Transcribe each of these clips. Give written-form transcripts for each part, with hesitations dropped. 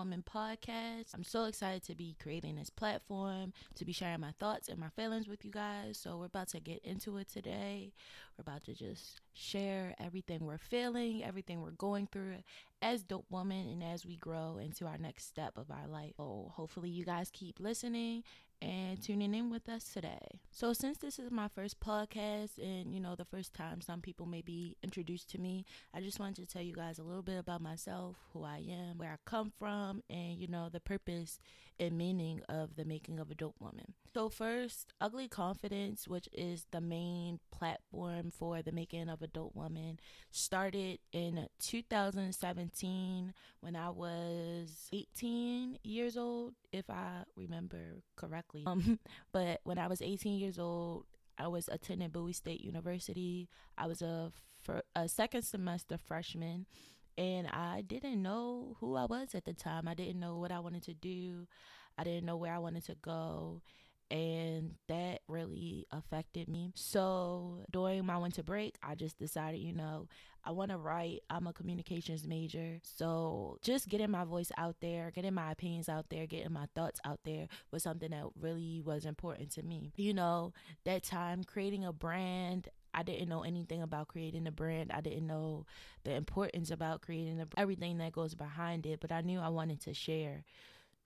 Woman podcast. I'm so excited to be creating this platform, to be sharing my thoughts and my feelings with you guys. So we're about to get into it today. We're about to just share everything we're feeling, everything we're going through as dope women, and as we grow into our next step of our life. So hopefully you guys keep listening and tuning in with us today. So since this is my first podcast and, you know, the first time some people may be introduced to me, I just wanted to tell you guys a little bit about myself, who I am, where I come from, and, you know, the purpose and meaning of the making of a dope woman. So first, Ugly Confidence, which is the main platform for the making of a dope woman, started in 2017 when I was 18 years old, if I remember correctly. But when I was 18 years old, I was attending Bowie State University. I was a second semester freshman, and I didn't know who I was at the time. I didn't know what I wanted to do. I didn't know where I wanted to go, and that really affected me. So during my winter break, I just decided, you know, I want to write. I'm a communications major. So just getting my voice out there, getting my opinions out there, getting my thoughts out there was something that really was important to me. You know, that time creating a brand, I didn't know anything about creating a brand. I didn't know the importance about creating everything that goes behind it, but I knew I wanted to share.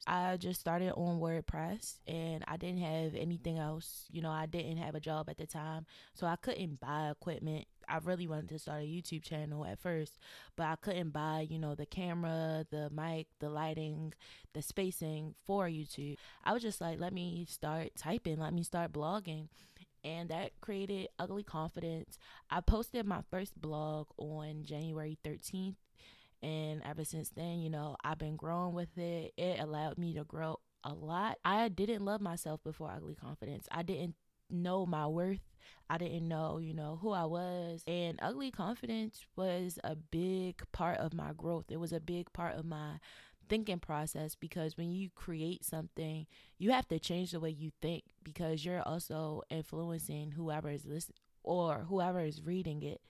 I just started on WordPress, and I didn't have anything else. You know, I didn't have a job at the time, so I couldn't buy equipment. I really wanted to start a YouTube channel at first, but I couldn't buy, you know, the camera, the mic, the lighting, the spacing for YouTube. I was just like, let me start typing, let me start blogging. And that created Ugly Confidence. I posted my first blog on January 13th. And ever since then, you know, I've been growing with it. It allowed me to grow a lot. I didn't love myself before Ugly Confidence. I didn't know my worth. I didn't know, you know, who I was. And Ugly Confidence was a big part of my growth. It was a big part of my thinking process, because when you create something, you have to change the way you think, because you're also influencing whoever is listening or whoever is reading it.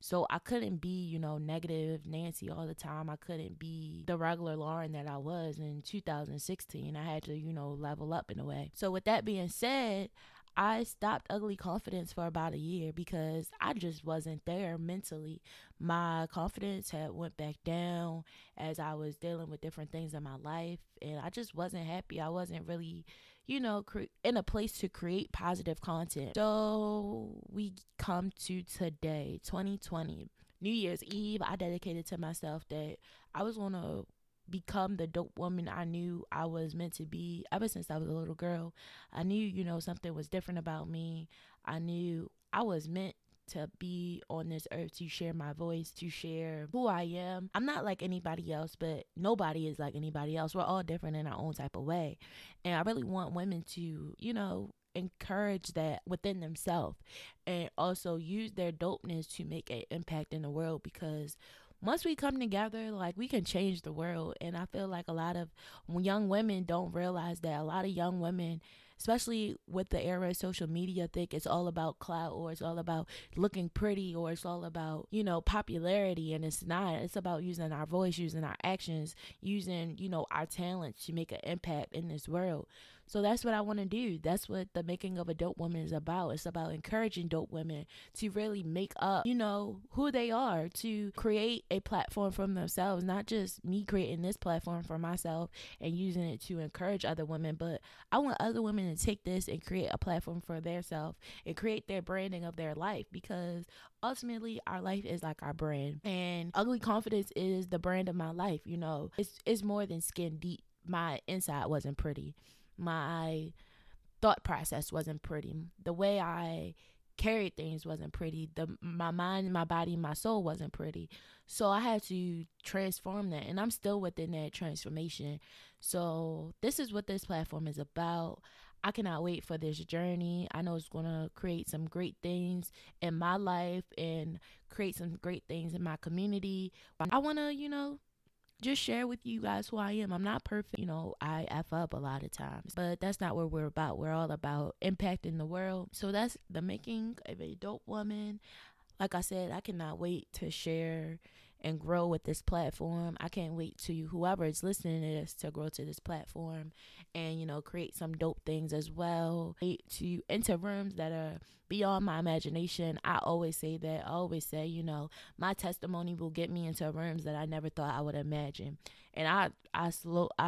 So I couldn't be, you know, negative Nancy all the time. I couldn't be the regular Lauren that I was in 2016. I had to, you know, level up in a way. So with that being said, I stopped Ugly Confidence for about a year because I just wasn't there mentally. My confidence had went back down as I was dealing with different things in my life, and I just wasn't happy. I wasn't really, you know, in a place to create positive content. So we come to today, 2020, New Year's Eve. I dedicated to myself that I was going to become the dope woman I knew I was meant to be ever since I was a little girl. I knew, you know, something was different about me. I knew I was meant to be on this earth, to share my voice, to share who I am. I'm not like anybody else, but nobody is like anybody else. We're all different in our own type of way. And I really want women to, you know, encourage that within themselves, and also use their dopeness to make an impact in the world, because once we come together, like, we can change the world. And I feel like a lot of young women don't realize that. A lot of young women, especially with the era of social media, think it's all about clout, or it's all about looking pretty, or it's all about, you know, popularity. And it's not. It's about using our voice, using our actions, using, you know, our talents to make an impact in this world. So that's what I want to do. That's what the making of a dope woman is about. It's about encouraging dope women to really make up, you know, who they are, to create a platform from themselves, not just me creating this platform for myself and using it to encourage other women, but I want other women to take this and create a platform for themselves and create their branding of their life, because ultimately our life is like our brand. And Ugly Confidence is the brand of my life, you know. It's more than skin deep. My inside wasn't pretty. My thought process wasn't pretty. The way I carried things wasn't pretty. My mind, my body, my soul wasn't pretty. So I had to transform that, and I'm still within that transformation. So this is what this platform is about. I cannot wait for this journey. I know it's going to create some great things in my life and create some great things in my community. I want to, you know, just share with you guys who I am. I'm not perfect. You know, I F up a lot of times, but that's not what we're about. We're all about impacting the world. So that's the making of a dope woman. Like I said, I cannot wait to share and grow with this platform. I can't wait to whoever is listening to this to grow to this platform and, you know, create some dope things as well. To enter rooms that are beyond my imagination. I always say that. I always say, you know, my testimony will get me into rooms that I never thought I would imagine. And I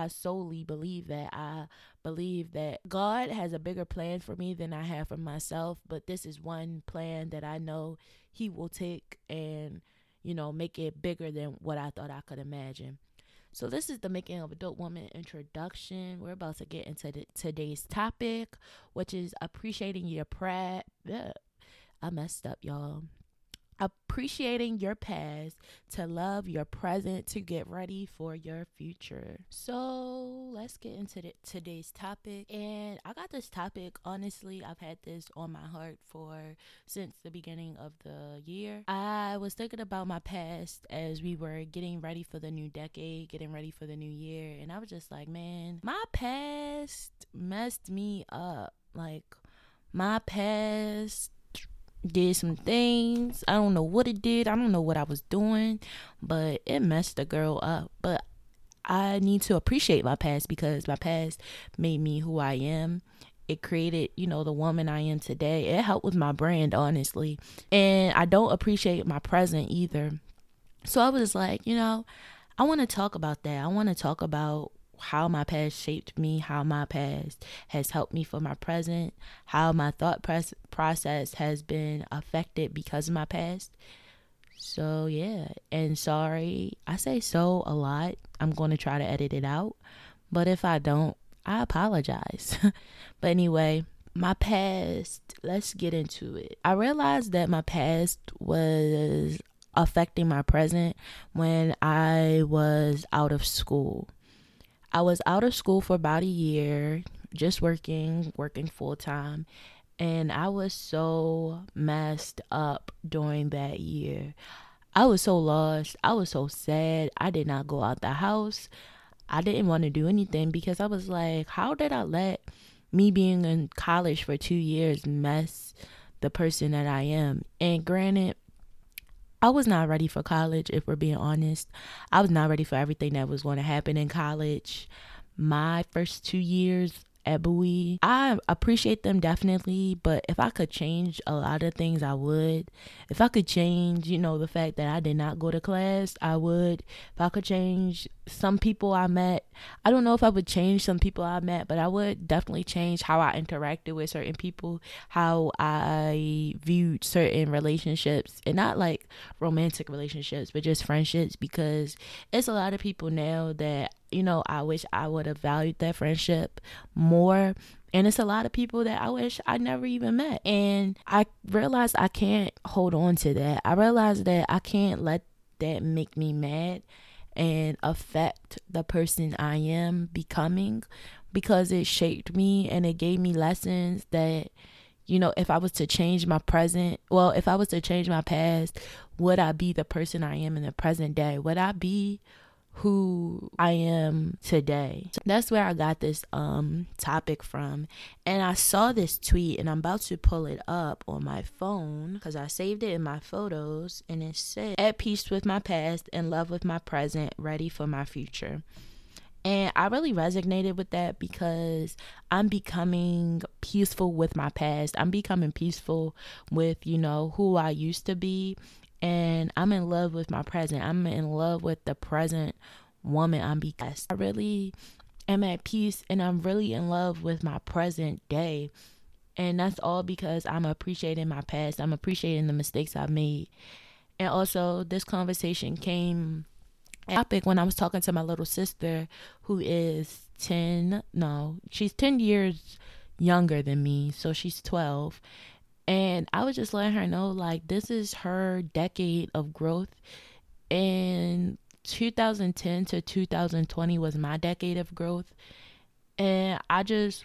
solely believe that. I believe that God has a bigger plan for me than I have for myself. But this is one plan that I know He will take and, you know, make it bigger than what I thought I could imagine. So this is the Making of a Dope Woman introduction. We're about to get into today's topic, which is appreciating your pride. I messed up, y'all. Appreciating your past to love your present to get ready for your future. So let's get into today's topic. And I got this topic, honestly, I've had this on my heart since the beginning of the year. I was thinking about my past as we were getting ready for the new decade, getting ready for the new year, and I was just like, man, my past messed me up. Like, my past did some things. I don't know what it did. I don't know what I was doing, but it messed the girl up. But I need to appreciate my past because my past made me who I am. It created, you know, the woman I am today. It helped with my brand, honestly. And I don't appreciate my present either. So I was like, you know, I want to talk about that. I want to talk about how my past shaped me, how my past has helped me for my present, how my thought process has been affected because of my past. So yeah, and sorry, I say so a lot. I'm going to try to edit it out, but if I don't, I apologize. But anyway, my past, let's get into it. I realized that my past was affecting my present when I was out of school. I was out of school for about a year, just working full time. And I was so messed up during that year. I was so lost. I was so sad. I did not go out the house. I didn't want to do anything because I was like, how did I let me being in college for 2 years mess the person that I am? And granted, I was not ready for college, if we're being honest. I was not ready for everything that was going to happen in college. My first 2 years at Bowie, I appreciate them definitely, but if I could change a lot of things, I would. If I could change, you know, the fact that I did not go to class, I would. If I could change some people I met, I don't know if I would change some people I met, but I would definitely change how I interacted with certain people, how I viewed certain relationships, and not like romantic relationships, but just friendships, because it's a lot of people now that, you know, I wish I would have valued that friendship more. And it's a lot of people that I wish I never even met. And I realized I can't hold on to that. I realized that I can't let that make me mad and affect the person I am becoming, because it shaped me and it gave me lessons that, you know, if I was to change my present, well, if I was to change my past, would I be the person I am in the present day? Would I be who I am today? So that's where I got this topic from. And I saw this tweet, and I'm about to pull it up on my phone because I saved it in my photos, and it said, "At peace with my past, in love with my present, ready for my future." And I really resonated with that because I'm becoming peaceful with my past. I'm becoming peaceful with, you know, who I used to be. And I'm in love with my present. I'm in love with the present woman I'm becoming. I really am at peace, and I'm really in love with my present day. And that's all because I'm appreciating my past. I'm appreciating the mistakes I've made. And also, this conversation came topic when I was talking to my little sister, who is she's 10 years younger than me. So she's 12. And I was just letting her know, like, this is her decade of growth. And 2010 to 2020 was my decade of growth. And I just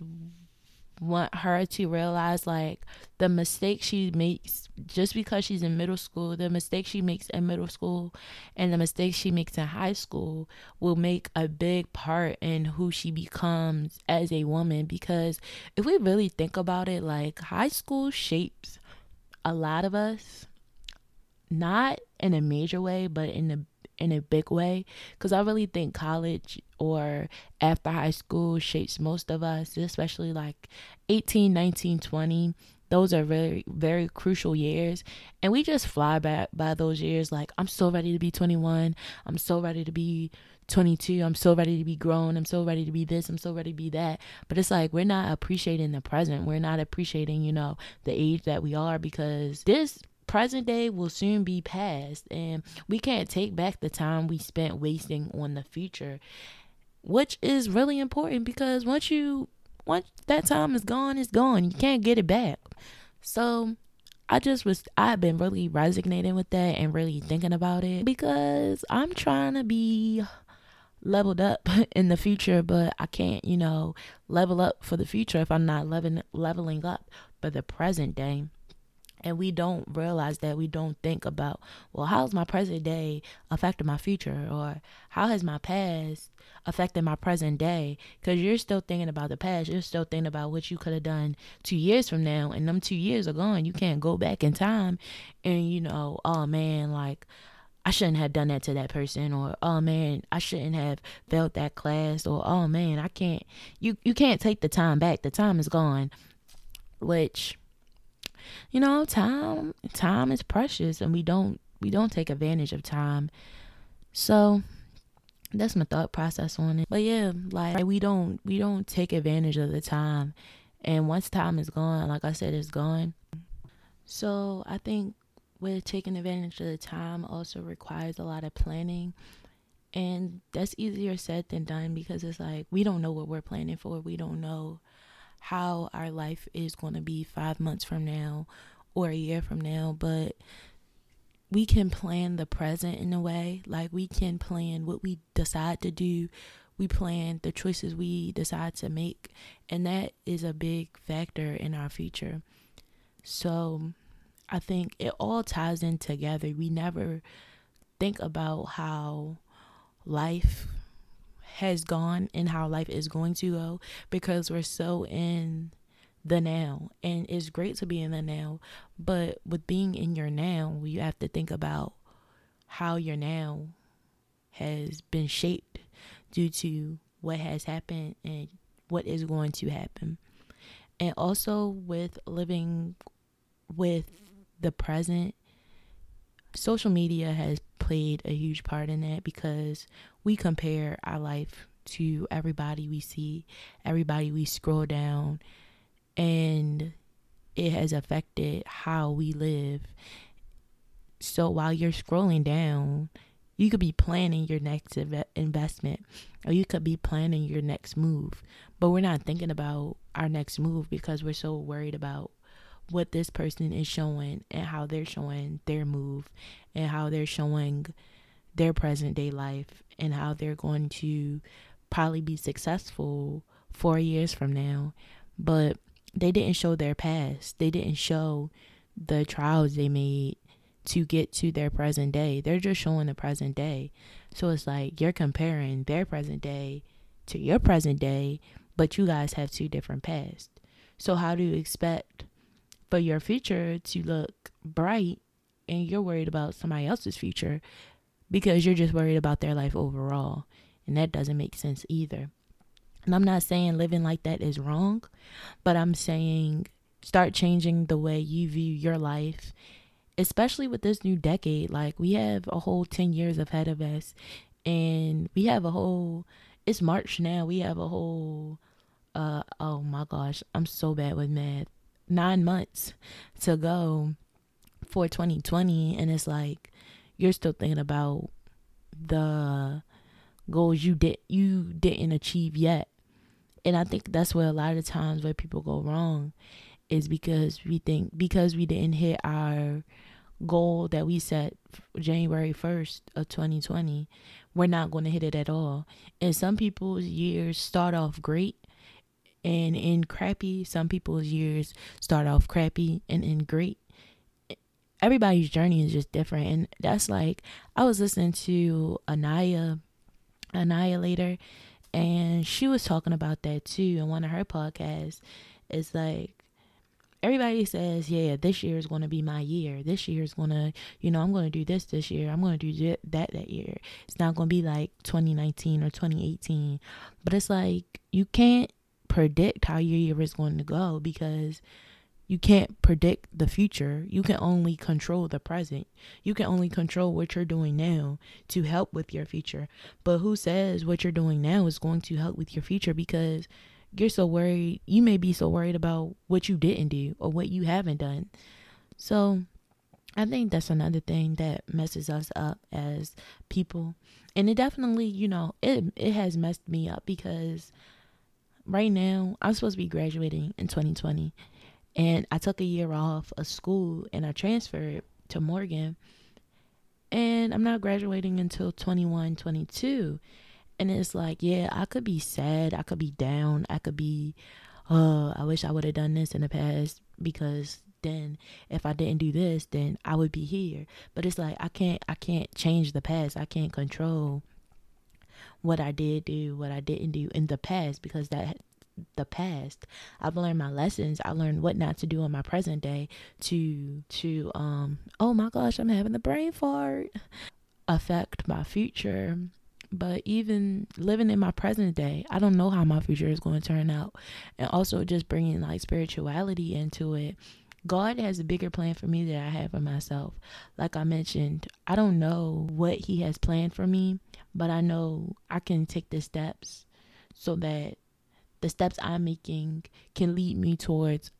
want her to realize, like, the mistakes she makes, just because she's in middle school, the mistakes she makes in middle school and the mistakes she makes in high school will make a big part in who she becomes as a woman. Because if we really think about it, like, high school shapes a lot of us, not in a major way, but in a in a big way, because I really think college or after high school shapes most of us, especially like 18, 19, 20. Those are very, very crucial years. And we just fly by those years. Like, I'm so ready to be 21. I'm so ready to be 22. I'm so ready to be grown. I'm so ready to be this. I'm so ready to be that. But it's like, we're not appreciating the present. We're not appreciating, you know, the age that we are, because this present day will soon be past. And we can't take back the time we spent wasting on the future, which is really important, because once that time is gone, it's gone. You can't get it back. So I've been really resonating with that and really thinking about it, because I'm trying to be leveled up in the future, but I can't, you know, level up for the future if I'm not leveling up for the present day. And we don't realize that. We don't think about, well, how's my present day affecting my future? Or how has my past affected my present day? Because you're still thinking about the past. You're still thinking about what you could have done 2 years from now. And them 2 years are gone. You can't go back in time and, you know, oh, man, like, I shouldn't have done that to that person, or, oh man, I shouldn't have failed that class, or, oh man, I can't. You can't take the time back. The time is gone, which, you know, time is precious, and we don't take advantage of time. So that's my thought process on it. But yeah, like, we don't take advantage of the time, and once time is gone, like I said, it's gone. So I think with taking advantage of the time also requires a lot of planning. And that's easier said than done, because it's like, we don't know what we're planning for. We don't know how our life is going to be 5 months from now or a year from now, but we can plan the present in a way. Like, we can plan what we decide to do. We plan the choices we decide to make, and that is a big factor in our future. So I think it all ties in together. We never think about how life has gone and how life is going to go, because we're so in the now. And it's great to be in the now, but with being in your now, you have to think about how your now has been shaped due to what has happened and what is going to happen. And also with living with the present, social media has played a huge part in that, because we compare our life to everybody we see, everybody we scroll down, and it has affected how we live. So while you're scrolling down, you could be planning your next investment, or you could be planning your next move, but we're not thinking about our next move, because we're so worried about what this person is showing and how they're showing their move and how they're showing their present day life and how they're going to probably be successful 4 years from now. But they didn't show their past. They didn't show the trials they made to get to their present day. They're just showing the present day. So it's like, you're comparing their present day to your present day, but you guys have two different pasts. So how do you expect for your future to look bright, and you're worried about somebody else's future, because you're just worried about their life overall? And that doesn't make sense either. And I'm not saying living like that is wrong, but I'm saying start changing the way you view your life, especially with this new decade. Like, we have a whole 10 years ahead of us, and we have a whole, it's March now, we have a whole, oh my gosh, I'm so bad with math, 9 months to go for 2020. And it's like, you're still thinking about the goals you didn't achieve yet. And I think that's where a lot of times where people go wrong is, because we think because we didn't hit our goal that we set January 1st of 2020, we're not going to hit it at all. And some people's years start off great and in crappy. Some people's years start off crappy and in great. Everybody's journey is just different. And that's like, I was listening to Annihilator, and she was talking about that too in one of her podcasts. It's like, everybody says, yeah, this year is going to be my year. This year is going to, you know, I'm going to do this year. I'm going to do that year. It's not going to be like 2019 or 2018. But it's like, you can't predict how your year is going to go, because you can't predict the future. You can only control the present. You can only control what you're doing now to help with your future. But who says what you're doing now is going to help with your future? Because you're so worried. You may be so worried about what you didn't do or what you haven't done. So I think that's another thing that messes us up as people. And it definitely, you know, it has messed me up, because right now I'm supposed to be graduating in 2020. And I took a year off of school and I transferred to Morgan, and I'm not graduating until 21, 22. And it's like, yeah, I could be sad. I could be down. I could be, I wish I would have done this in the past, because then if I didn't do this, then I would be here. But it's like, I can't change the past. I can't control what I did do, what I didn't do in the past, because the past. I've learned my lessons. I learned what not to do in my present day to oh my gosh, I'm having a brain fart, affect my future. But even living in my present day, I don't know how my future is going to turn out. And also just bringing like spirituality into it. God has a bigger plan for me than I have for myself. Like I mentioned, I don't know what he has planned for me, but I know I can take the steps so that the steps I'm making can lead me towards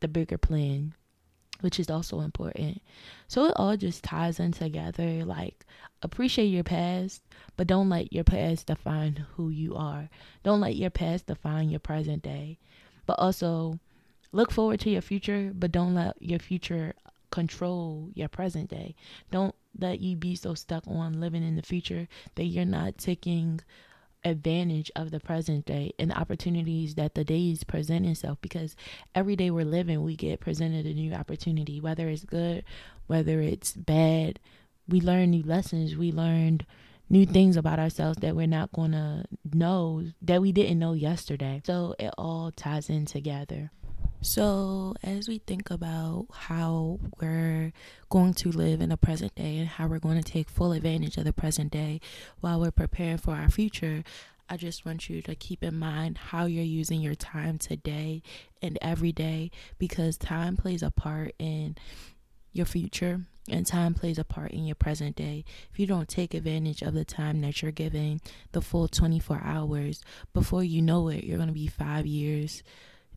the bigger plan, which is also important. So it all just ties in together. Like, appreciate your past, but don't let your past define who you are. Don't let your past define your present day. But also look forward to your future, but don't let your future control your present day. Don't let you be so stuck on living in the future that you're not taking advantage of the present day and the opportunities that the days present itself, because every day we're living, we get presented a new opportunity, whether it's good, whether it's bad. We learn new lessons. We learned new things about ourselves that we're not gonna know, that we didn't know yesterday. So it all ties in together. So as we think about how we're going to live in the present day and how we're going to take full advantage of the present day while we're preparing for our future, I just want you to keep in mind how you're using your time today and every day, because time plays a part in your future and time plays a part in your present day. If you don't take advantage of the time that you're given, the full 24 hours, before you know it, you're going to be 5 years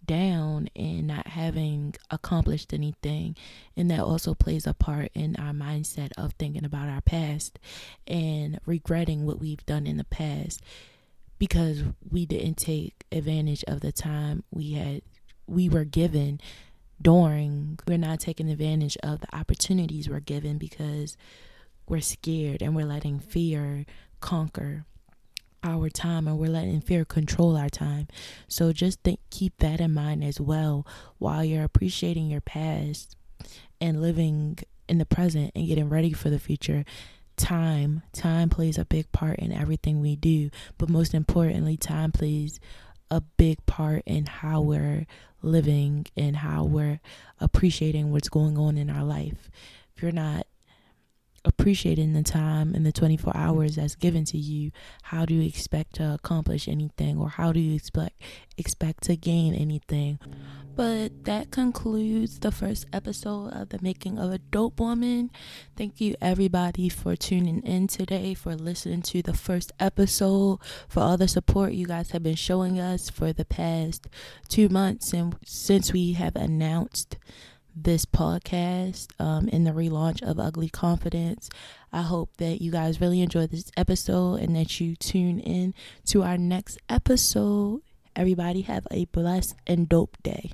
down and not having accomplished anything. And that also plays a part in our mindset of thinking about our past and regretting what we've done in the past, because we didn't take advantage of the time we were given during. We're not taking advantage of the opportunities we're given because we're scared and we're letting fear conquer our time, and we're letting fear control our time. So just keep that in mind as well while you're appreciating your past and living in the present and getting ready for the future. Time plays a big part in everything we do, but most importantly, time plays a big part in how we're living and how we're appreciating what's going on in our life. If you're not appreciating the time and the 24 hours that's given to you, how do you expect to accomplish anything, or how do you expect to gain anything? But that concludes the first episode of The Making of a Dope Woman. Thank you everybody for tuning in today, for listening to the first episode, for all the support you guys have been showing us for the past 2 months and since we have announced this podcast in the relaunch of Ugly Confidence. I hope that you guys really enjoyed this episode and that you tune in to our next episode. Everybody have a blessed and dope day.